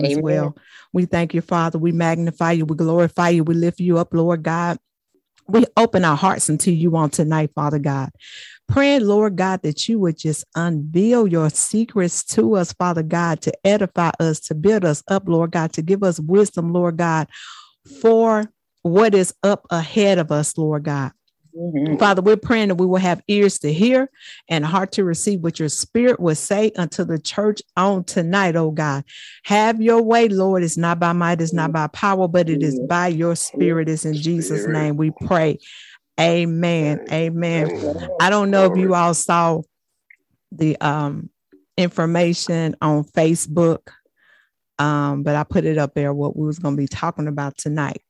Amen. As well. We thank you, Father. We magnify you. We glorify you. We lift you up, Lord God. We open our hearts unto you on tonight, Father God. Praying, Lord God, that you would just unveil your secrets to us, Father God, to edify us, to build us up, Lord God, to give us wisdom, Lord God, for what is up ahead of us, Lord God. Mm-hmm. Father, we're praying that we will have ears to hear and a heart to receive what your spirit will say unto the church on tonight, oh God. Have your way, Lord. It's not by might, it's not by power, but it is by your spirit. It's in Jesus' name we pray. Amen. Amen. I don't know if you all saw the information on Facebook, but I put it up there, what we was going to be talking about tonight.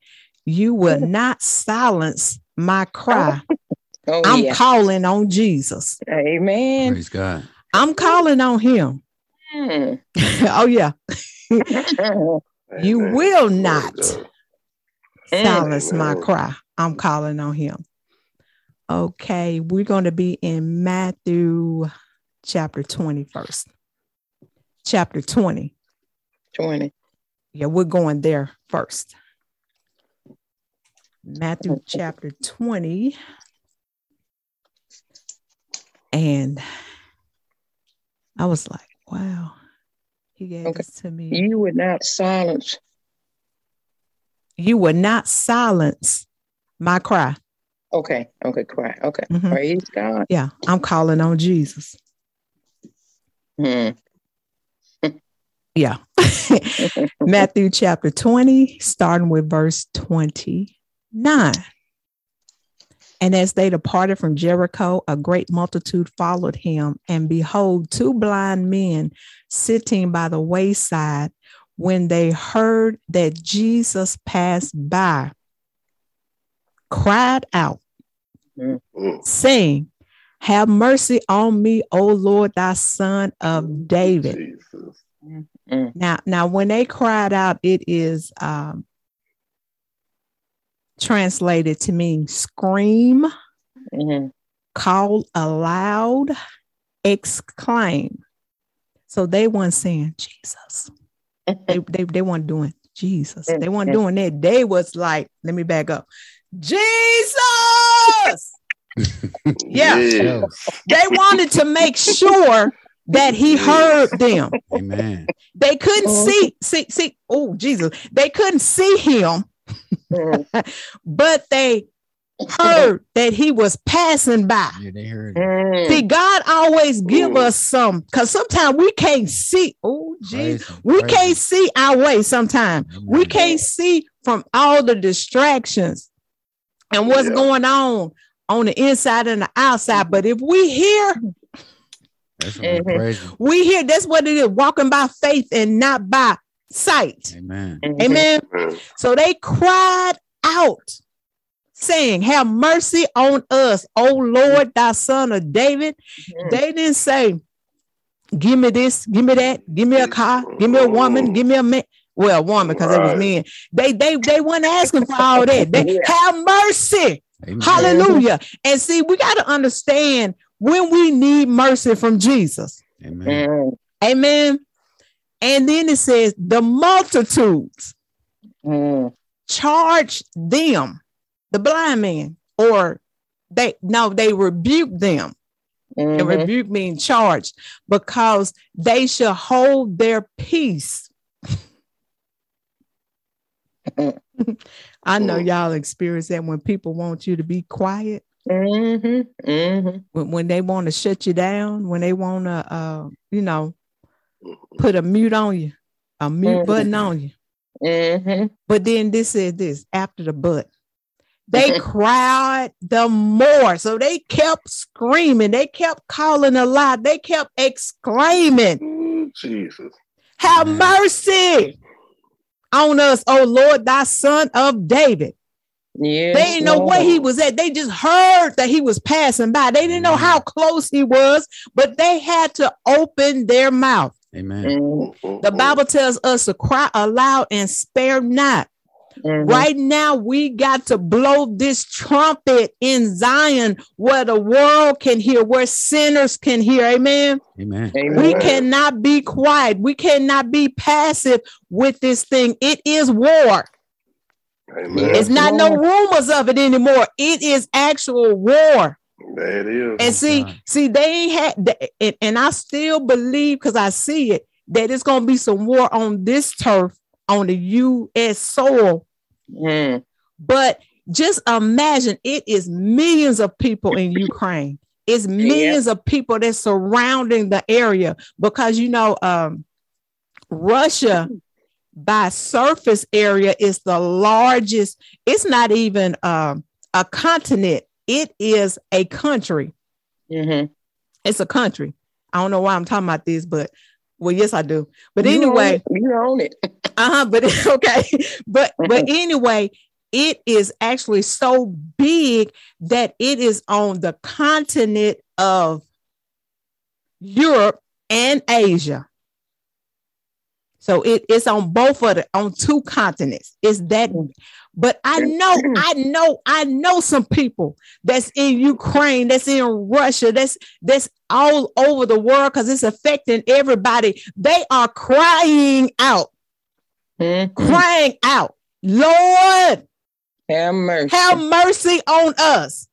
You will not silence my cry. I'm calling on Jesus. Amen. Praise God. I'm calling on him. Mm. Oh, yeah. You will not silence my cry. I'm calling on him. Okay, we're going to be in Matthew chapter 20 first. Chapter 20. 20. Yeah, we're going there first. Matthew chapter 20. And I was like, wow, he gave this to me. You would not silence my cry. Okay, cry. Okay. Mm-hmm. Praise God. Yeah, I'm calling on Jesus. Mm. Yeah. Matthew chapter 20, starting with verse 29. And as they departed from Jericho, a great multitude followed him. And behold, two blind men sitting by the wayside, when they heard that Jesus passed by, cried out, saying, "Have mercy on me, O Lord, thy son of David." Now, when they cried out, it is translated to mean scream, call aloud, exclaim. So they weren't saying Jesus. They weren't doing Jesus. They weren't doing that. They was like, let me back up. Jesus. Yeah. They wanted to make sure that he heard them. Amen. They couldn't see. Oh, Jesus. They couldn't see him, but they heard that he was passing by. Yeah, they heard. See, God always give us some, because sometimes we can't see. Oh, Jesus. We can't see our way sometimes. We can't see from all the distractions and what's going on the inside and the outside. But if we hear, that's what it is, walking by faith and not by sight. Amen. Amen. So they cried out, saying, "Have mercy on us, O Lord, thy son of David." They didn't say, "Give me this, give me that, give me a car, give me a woman, give me a man." Well, woman, because it was men. They weren't asking for all that. They have mercy. Amen. Hallelujah. And see, we got to understand when we need mercy from Jesus. Amen. Amen. And then it says, the multitudes charged them, the blind men, they rebuked them. And rebuke means charged, because they should hold their peace. I know y'all experience that when people want you to be quiet, when they want to shut you down, when they want to, put a mute on you, a mute button on you. But then this is this after the but. They cried the more. So they kept screaming. They kept calling aloud. They kept exclaiming, "Ooh, Jesus, have mercy on us, O Lord, thy son of David." Yes, they didn't know where he was at. They just heard that he was passing by. They didn't know how close he was, but they had to open their mouth. Amen. The Bible tells us to cry aloud and spare not. Mm-hmm. Right now, we got to blow this trumpet in Zion where the world can hear, where sinners can hear. Amen. Amen. Amen. We cannot be quiet. We cannot be passive with this thing. It is war. Amen. It's not no rumors of it anymore. It is actual war. It is. And see, they ain't had, and I still believe, because I see it, that it's going to be some war on this turf, on the U.S. soil. Mm. But just imagine, it is millions of people in Ukraine. It's millions of people that's surrounding the area, because, you know, Russia by surface area is the largest. It's not even a continent. It is a country. Mm-hmm. It's a country. I don't know why I'm talking about this, but well, yes, I do. But anyway, you own it. But it's okay. But anyway, it is actually so big that it is on the continent of Europe and Asia. So it's on both of the, on two continents. It's that. But I know some people that's in Ukraine, that's in Russia, that's all over the world, because it's affecting everybody. They are crying out, Lord, have mercy on us.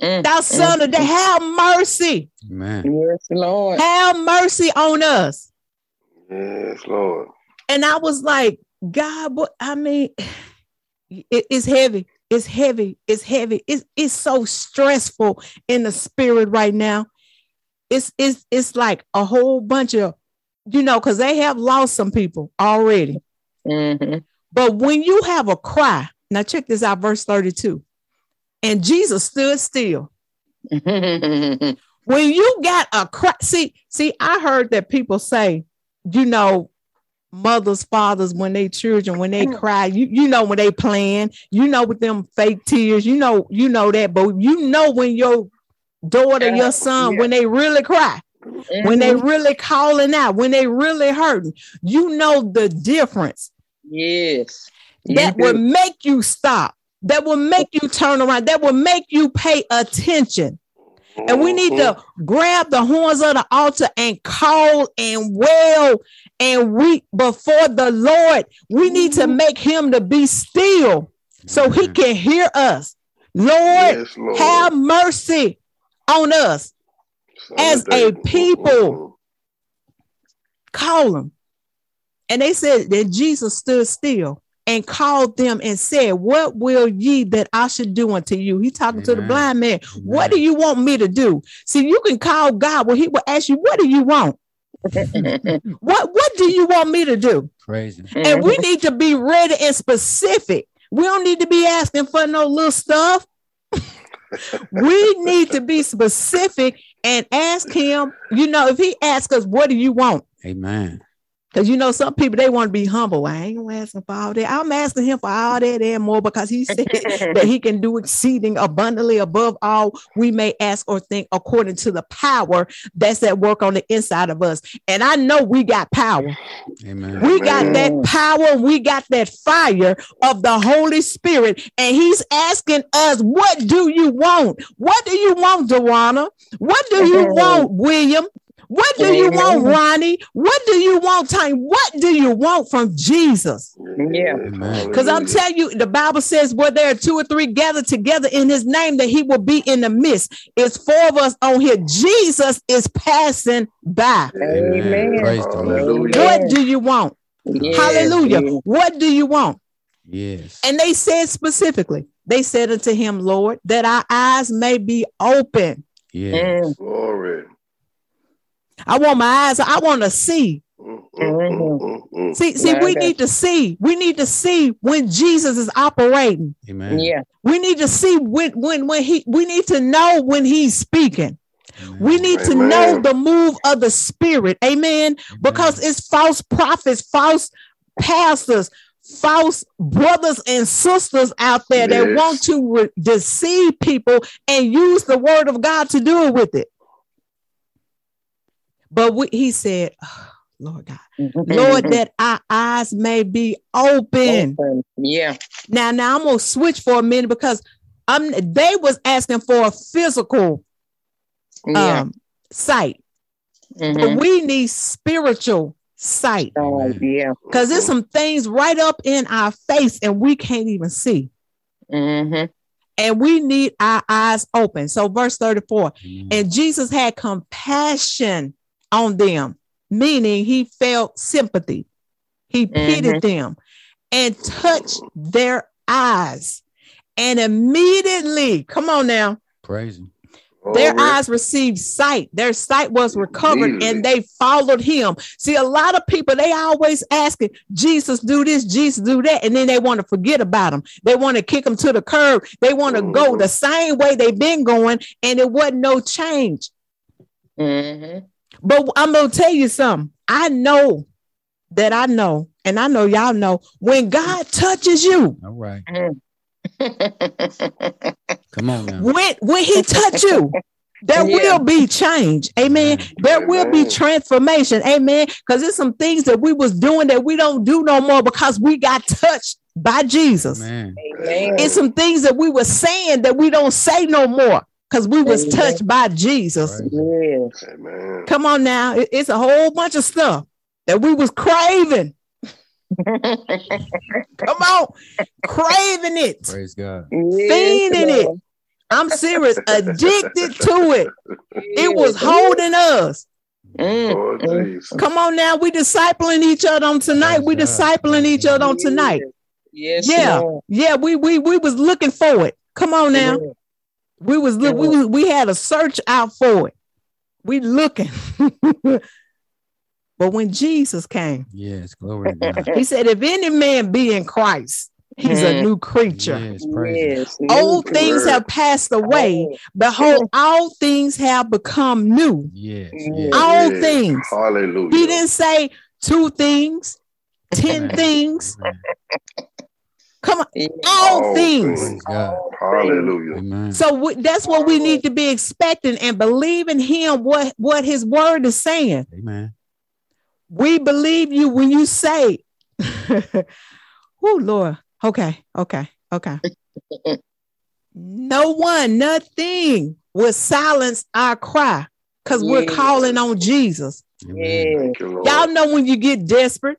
Thou son of the, have mercy. Amen. Yes, Lord. Have mercy on us. Yes, Lord. And I was like, God, what I mean, it's heavy. It's so stressful in the spirit right now. It's like a whole bunch of, you know, because they have lost some people already. Mm-hmm. But when you have a cry, now check this out, verse 32. And Jesus stood still. When you got a cry, see, I heard that people say, you know, mothers, fathers, when they children, when they cry, you know, when they playing, you know, with them fake tears, you know that, but you know, when your daughter, your son, when they really cry, when they really calling out, when they really hurting, you know the difference. Yes. That will make you stop. That will make you turn around. That will make you pay attention. And we need to grab the horns of the altar and call and wail and weep before the Lord. We need to make him to be still so he can hear us. Lord, yes, Lord, have mercy on us as a people. Call him. And they said that Jesus stood still and called them and said, what will ye that I should do unto you? He talking to the blind man. Amen. What do you want me to do? See, you can call God. Well, he will ask you, what do you want? What do you want me to do? Crazy. And we need to be ready and specific. We don't need to be asking for no little stuff. We need to be specific and ask him, you know, if he asks us, what do you want? Amen. Because, you know, some people, they want to be humble. I ain't asking for all that. I'm asking him for all that and more, because he said that he can do exceeding abundantly above all we may ask or think, according to the power that's at work on the inside of us. And I know we got power. Amen. We got that power. We got that fire of the Holy Spirit. And he's asking us, what do you want? What do you want, Dewana? What do you want, William? What do you want, Ronnie? What do you want, Tanya? What do you want from Jesus? Yeah. Because I'm telling you, the Bible says where there are two or three gathered together in his name, that he will be in the midst. It's four of us on here. Jesus is passing by. Amen. Praise the Lord. What do you want? Yes. Hallelujah. Yes. What do you want? Yes. And they said specifically, they said unto him, Lord, that our eyes may be open. Yes. Glory. I want my eyes. I want to see. Mm-hmm. See, yeah, we need to see. We need to see when Jesus is operating. Amen. Yeah. We need to see when he. We need to know when he's speaking. Amen. We need to know the move of the Spirit. Amen. Because it's false prophets, false pastors, false brothers and sisters out there that want to deceive people and use the word of God to do it with it. But he said, Lord God. Mm-hmm. Lord, that our eyes may be open. Yeah. Now I'm going to switch for a minute because they was asking for a physical sight. Mm-hmm. But we need spiritual sight. Oh, yeah. Because there's some things right up in our face and we can't even see. Mm-hmm. And we need our eyes open. So verse 34, and Jesus had compassion on them, meaning he felt sympathy. He pitied them and touched their eyes. And immediately, come on now. Praise him. Their eyes received sight. Their sight was recovered and they followed him. See, a lot of people, they always asking, Jesus do this, Jesus do that. And then they want to forget about him. They want to kick them to the curb. They want to go the same way they've been going. And it wasn't no change. Mm-hmm. But I'm going to tell you something. I know, and I know y'all know, when God touches you. All right. Come on now. When he touch you, there will be change. Amen. There will be transformation. Amen. Because there's some things that we was doing that we don't do no more because we got touched by Jesus. Amen. It's some things that we were saying that we don't say no more because we was touched by Jesus. Amen. Come on now. It's a whole bunch of stuff that we was craving. Come on, craving it, praise God, feeding it. I'm serious, addicted to it. It was holding us. Come on now, we discipling each other on tonight. We discipling each other on tonight. Yes, yeah, Lord. Yeah. We was looking for it. Come on now, we had a search out for it. We looking. But when Jesus came, yes, glory to God. He said, if any man be in Christ, he's a new creature. Yes, praise God. Old things have passed away. Behold, all things have become new. Yes, yes. All things. Hallelujah. He didn't say 2 things, 10 things. Come on, all things. Hallelujah. Amen. So that's what we need to be expecting and believing him, what his word is saying. Amen. We believe you when you say, oh, Lord, okay. No one, nothing will silence our cry because we're calling on Jesus. Yeah. Y'all know when you get desperate.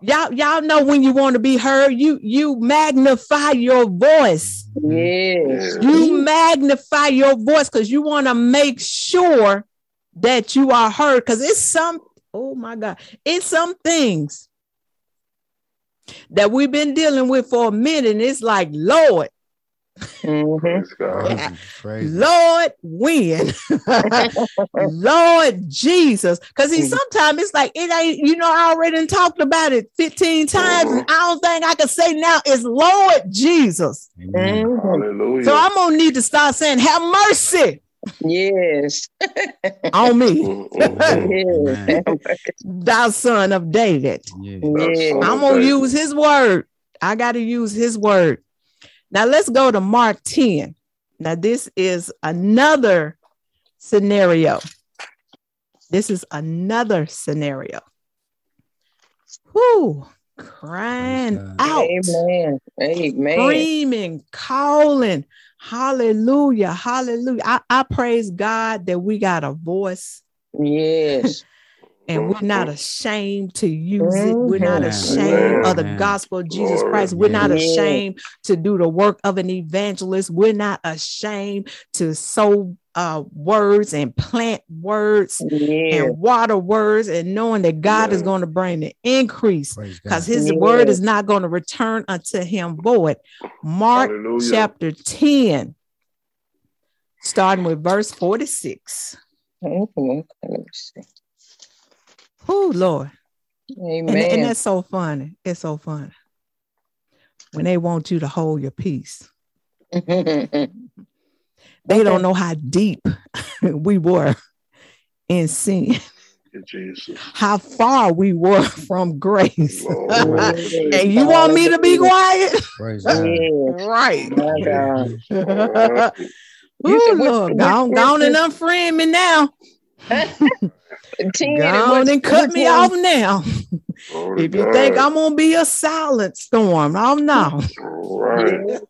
Y'all know when you want to be heard, you magnify your voice. Yes. You magnify your voice because you want to make sure that you are heard because it's something. Oh, my God. It's some things that we've been dealing with for a minute. And it's like, Lord. Mm-hmm. Lord, when? Lord Jesus. Because sometimes it's like, it ain't, I already done talked about it 15 times. And I don't think I can say now it's Lord Jesus. Mm-hmm. Hallelujah. So I'm going to need to start saying, have mercy. Yes. On me. Yes. Thou son of David. Yes. Yes. I'm going to use his word. I got to use his word. Now let's go to Mark 10. Now this is another scenario. Whoo. Crying out. Amen. Amen. Screaming, calling. Hallelujah. Hallelujah. I praise God that we got a voice. Yes. And we're not ashamed to use it. We're not ashamed of the gospel of Jesus Christ. We're not ashamed to do the work of an evangelist. We're not ashamed to sow words and plant words and water words and knowing that God is going to bring the increase because his word is not going to return unto him void. Mark chapter 10, starting with verse 46. Oh, Lord. Amen. And that's so funny. It's so funny. When they want you to hold your peace. They don't know how deep we were in sin. Jesus. How far we were from grace. And you want me to be quiet? Right. Oh, Lord. Gone and unfriend me now. Go on and cut me off now. If you think I'm going to be a silent storm, I'm not. Right.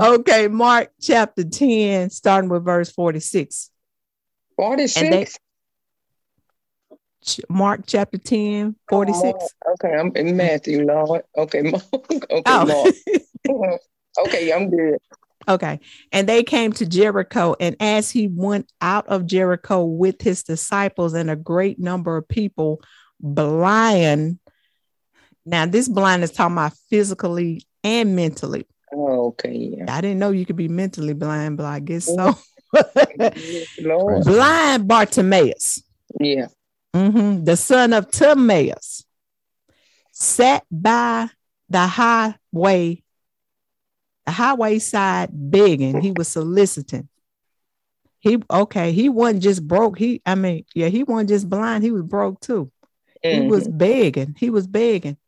Okay, Mark chapter 10, starting with verse 46. 46? Mark chapter 10, 46. Oh, okay, I'm in Matthew, Lord. Okay, Mark. Okay, oh. Mark. Okay, I'm good. Okay. And they came to Jericho, and as he went out of Jericho with his disciples and a great number of people, blind. Now, this blind is talking about physically and mentally. Oh, okay. Yeah. I didn't know you could be mentally blind, but I guess so. Blind Bartimaeus. Yeah. Mm-hmm. The son of Timaeus sat by the highway side begging. He was soliciting. He wasn't just broke. He wasn't just blind. He was broke too. Mm-hmm. He was begging.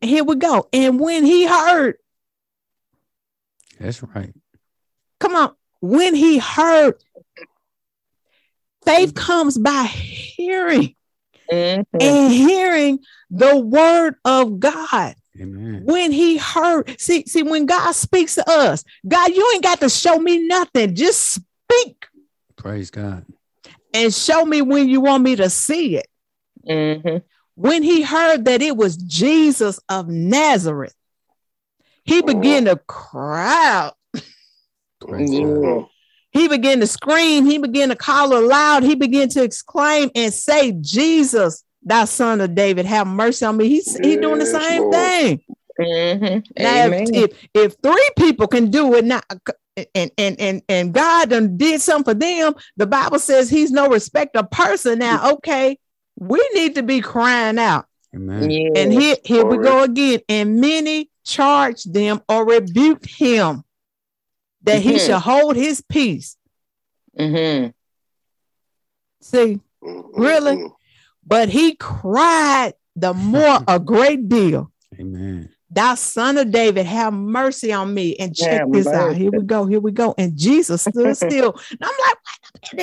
And here we go. And when he heard. That's right. Come on. When he heard. Faith comes by hearing. Mm-hmm. And hearing the word of God. Amen. When he heard, see, when God speaks to us, God, you ain't got to show me nothing. Just speak. Praise God. And show me when you want me to see it. Mm-hmm. When he heard that it was Jesus of Nazareth, he began to cry out. Yeah. He began to scream. He began to call aloud. He began to exclaim and say, Jesus, thou son of David, have mercy on me. He's doing the same thing. Mm-hmm. Now, if three people can do it now, and God done did something for them, the Bible says he's no respecter of person. Now, okay, we need to be crying out. Amen. Yeah. And here we go again. And many charged them or rebuked him that he should hold his peace. Mm-hmm. See, really? But he cried the more a great deal. Amen. Thou son of David, have mercy on me. And check this out. Here we go. And Jesus stood still. And I'm like, wait a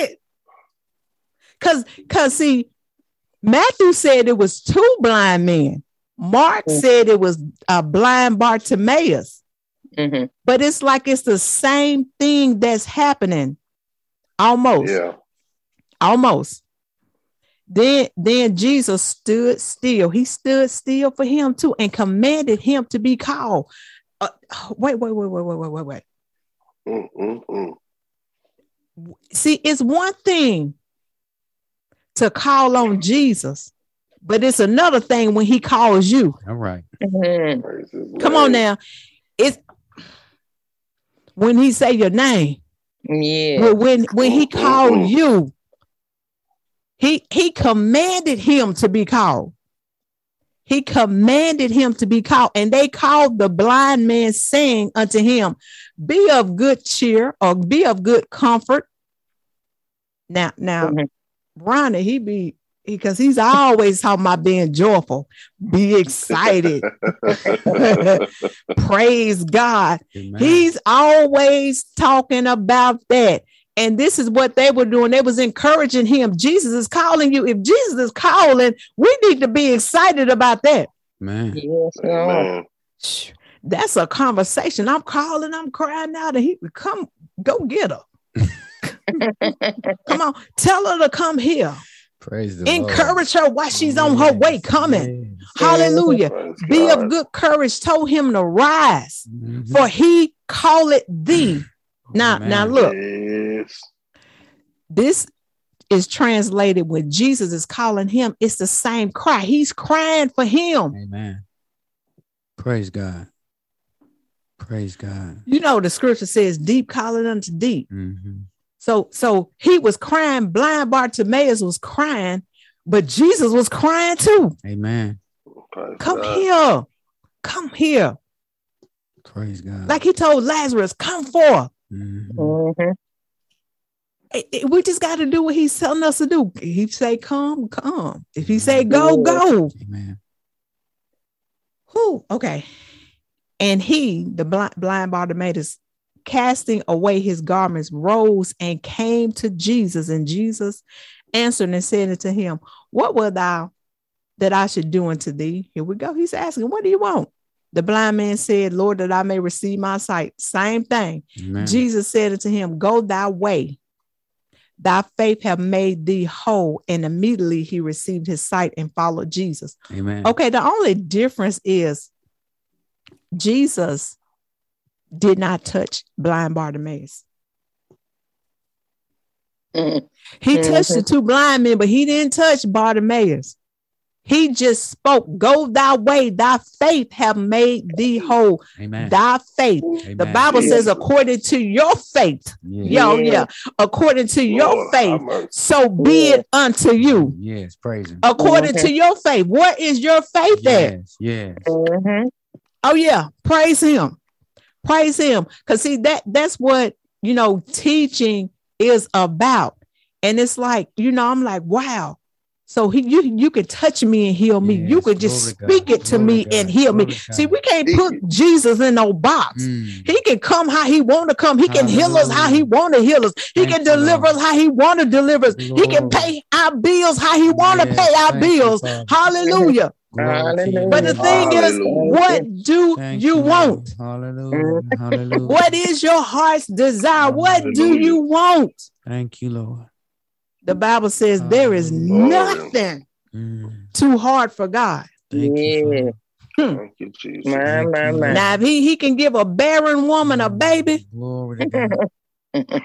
minute. Because see, Matthew said it was two blind men. Mark said it was a blind Bartimaeus. Mm-hmm. But it's like it's the same thing that's happening. Almost. Yeah. Almost. Then Jesus stood still. He stood still for him too and commanded him to be called. Wait. Mm-hmm. See, it's one thing to call on Jesus, but it's another thing when he calls you. All right. Mm-hmm. Come on now. It's when he say your name. Yeah. But when he called you, He commanded him to be called. And they called the blind man, saying unto him, be of good cheer, or be of good comfort. Now, mm-hmm. Ronnie, because he's always talking about being joyful, be excited, praise God. Amen. He's always talking about that. And this is what they were doing. They was encouraging him. Jesus is calling you. If Jesus is calling, we need to be excited about that. Man. Yes, man. That's a conversation. I'm calling, I'm crying out, and he come, go get her. Come on, tell her to come here. Praise the Lord. Encourage her while she's on her way coming. Yes. Hallelujah. Praise be God. Of good courage. Told him to rise, mm-hmm. for he calleth thee. Now look, yes. This is translated when Jesus is calling him. It's the same cry. He's crying for him. Amen. Praise God. You know, the scripture says deep calling unto deep. Mm-hmm. So he was crying. Blind Bartimaeus was crying, but Jesus was crying too. Amen. Come here. Praise God. Like he told Lazarus, come forth. Mm-hmm. Mm-hmm. We just got to do what he's telling us to do. He say, come. If he say, go. Amen. Who? Okay. And he, the blind Bartimaeus, casting away his garments, rose and came to Jesus. And Jesus answered and said unto him, what wilt thou that I should do unto thee? Here we go. He's asking, what do you want? The blind man said, Lord, that I may receive my sight. Same thing. Amen. Jesus said unto him, go thy way. Thy faith have made thee whole. And immediately he received his sight and followed Jesus. Amen. Okay. The only difference is Jesus did not touch blind Bartimaeus. Mm-hmm. He touched the two blind men, but he didn't touch Bartimaeus. He just spoke, go thy way, thy faith have made thee whole. Amen. Thy faith. Amen. The Bible says, according to your faith. Yeah. Yeah. According to your faith. So be it unto you. Yes, praise him. According to your faith. What is your faith at? Yes. Mm-hmm. Oh, yeah. Praise him. Praise him. Because see, that's what, teaching is about. And it's like, I'm like, wow. So you could touch me and heal me. Yes, you could just speak it to me and heal me. See, we can't put Jesus in no box. Mm. He can come how he want to come. He can heal us how he want to heal us. He can deliver us how he want to deliver us. He can pay our bills how he want to pay our bills. Hallelujah. Hallelujah. But the thing is, what do you want? Hallelujah. Hallelujah. What is your heart's desire? What do you want? Thank you, Lord. The Bible says there is nothing too hard for God. Thank you, Jesus. My. Now, if he can give a barren woman a baby. Glory to God.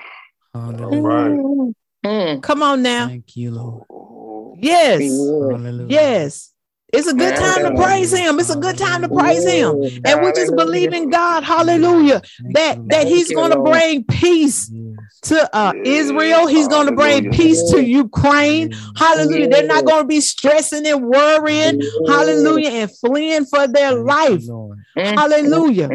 All right. Come on now. Thank you, Lord. Yes. Hallelujah. Yes. It's a good time to praise him. It's a good time to praise him. And we just believe in God, hallelujah, that he's going to bring peace to Israel. He's going to bring peace to Ukraine. Hallelujah. They're not going to be stressing and worrying, hallelujah, and fleeing for their life. Hallelujah.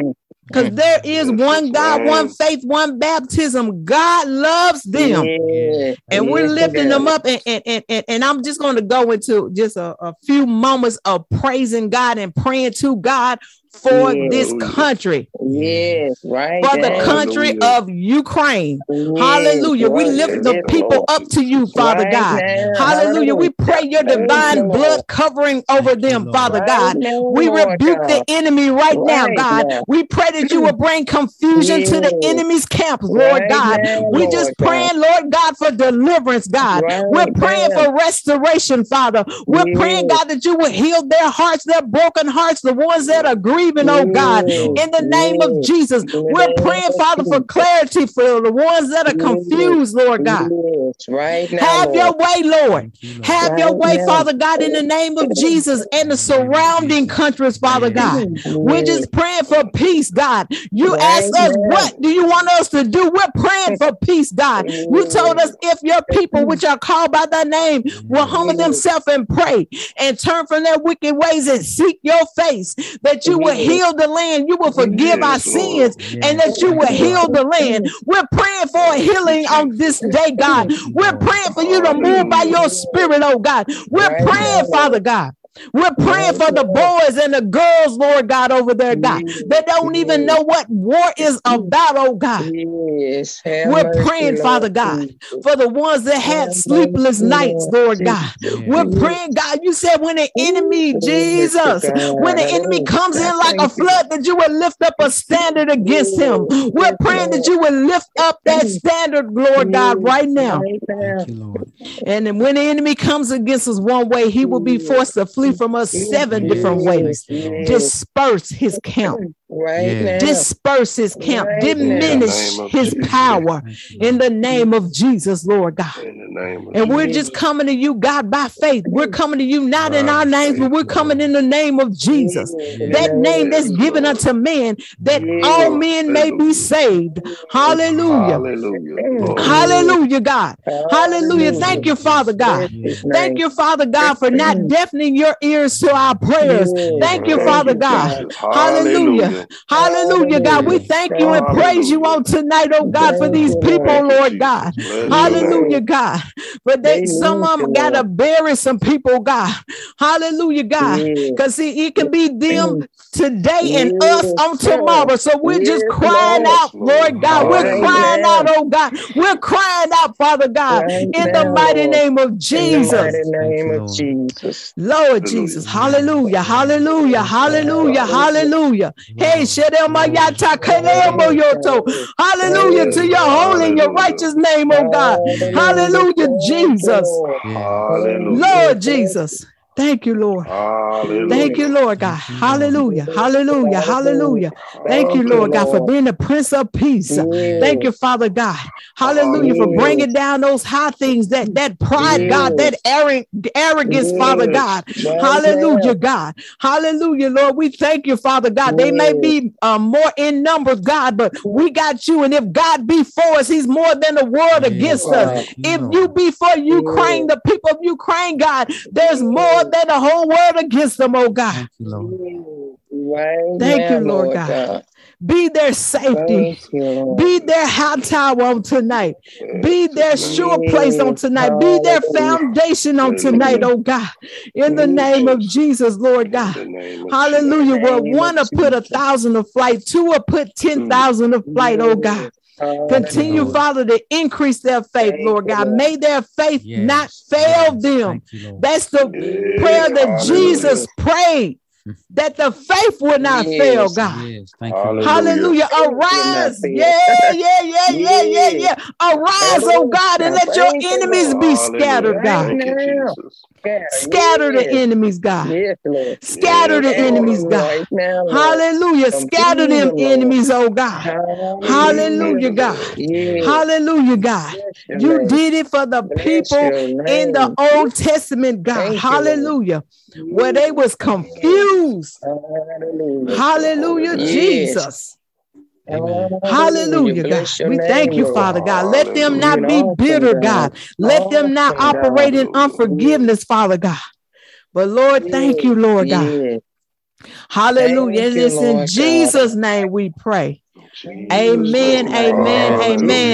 Because there is one God, one faith, one baptism. God loves them. Yeah. And we're lifting them up. And I'm just going to go into just a few moments of praising God and praying to God for this country. Yes, right. For the country of Ukraine. Yes, hallelujah. Right. We lift the people up to you, Father God. Now. Hallelujah. We pray your divine blood covering over them, Father God. We rebuke the enemy right now, God. Now. We pray that you will bring confusion to the enemy's camp, Lord God. We're just praying, Lord God, for deliverance, God. We're praying for restoration, Father. We're praying, God, that you will heal their hearts, their broken hearts, the ones that are grieving, oh God, in the name of Jesus. We're praying, Father, for clarity for the ones that are confused, Lord God. Right now, have your way, Lord. Have your way, Father God, in the name of Jesus and the surrounding countries, Father God. We're just praying for peace, God. You asked us, what do you want us to do? We're praying for peace, God. You told us, if your people, which are called by thy name, will humble themselves and pray and turn from their wicked ways and seek your face, that you will heal the land, you will forgive our sins, and that you will heal the land. We're praying for a healing on this day, God. We're praying for you to move by your spirit, oh God. We're praying, Father God. We're praying for the boys and the girls, Lord God, over there, God. They don't even know what war is about, oh God. We're praying, Father God, for the ones that had sleepless nights, Lord God. We're praying, God, you said when the enemy, Jesus, when the enemy comes in like a flood, that you will lift up a standard against him. We're praying that you will lift up that standard, Lord God, right now. And then when the enemy comes against us one way, he will be forced to flee from us seven different ways. Disperse his camp. Disperse his camp. Diminish his power in the name of Jesus, Lord God. And we're just coming to you, God, by faith. We're coming to you not in our names, but we're coming in the name of Jesus. That name that's given unto men, that all men may be saved. Hallelujah. Hallelujah, God. Hallelujah. Thank you, Father God. Thank you, Father God, for not deafening your ears to our prayers. Thank you, Father God. Hallelujah. Hallelujah, God. We thank you and praise you on tonight, oh God, for these people, Lord God. Hallelujah, God. But some of them got to bury some people, God. Hallelujah, God. Because see, it can be them today and us on tomorrow. So we're just crying out, Lord God. We're crying out, oh God. We're crying out, Father God, in the mighty name of Jesus. In the name of Jesus. Lord Jesus. Hallelujah. Hallelujah. Hallelujah. Hallelujah. Hey, hallelujah to your holy and your righteous name, oh God. Hallelujah, Jesus. Lord Jesus. Thank you, Lord. Hallelujah. Thank you, Lord God. Hallelujah. Hallelujah. Hallelujah. Thank you, Lord God, for being the Prince of Peace. Thank you, Father God. Hallelujah, for bringing down those high things, that pride, God, that arrogance, Father God. Hallelujah, God. Hallelujah, Lord. We thank you, Father God. They may be more in numbers, God, but we got you. And if God be for us, he's more than the world against us. If you be for Ukraine, the people of Ukraine, God, there's more than the whole world against them, oh God. Thank you, Lord God. Be their safety. Be their high tower on tonight. Be their sure place on tonight. Be their foundation on tonight, oh God. In the name of Jesus, Lord God. Hallelujah. Where one will put 1,000 to flight, two will put 10,000 to flight, oh God. Continue, Father, to increase their faith, Lord God. May their faith not fail them. That's the prayer that Jesus prayed, that the faith will not fail, God. Thank you. Hallelujah. Arise. Yeah. Arise, oh God, and let your enemies be scattered, God. Scatter the enemies, God. Scatter the enemies, God. Hallelujah. Scatter them enemies, oh God. Hallelujah, God. Hallelujah, God. You did it for the people in the Old Testament, God. Hallelujah. Where they was confused. Hallelujah, Jesus. Amen. Hallelujah, God. We thank you, Father God. Let them not be bitter, God. Let them not operate in unforgiveness, Father God. But Lord, thank you, Lord God. Hallelujah. And it's in Jesus' name we pray. Amen, amen, amen.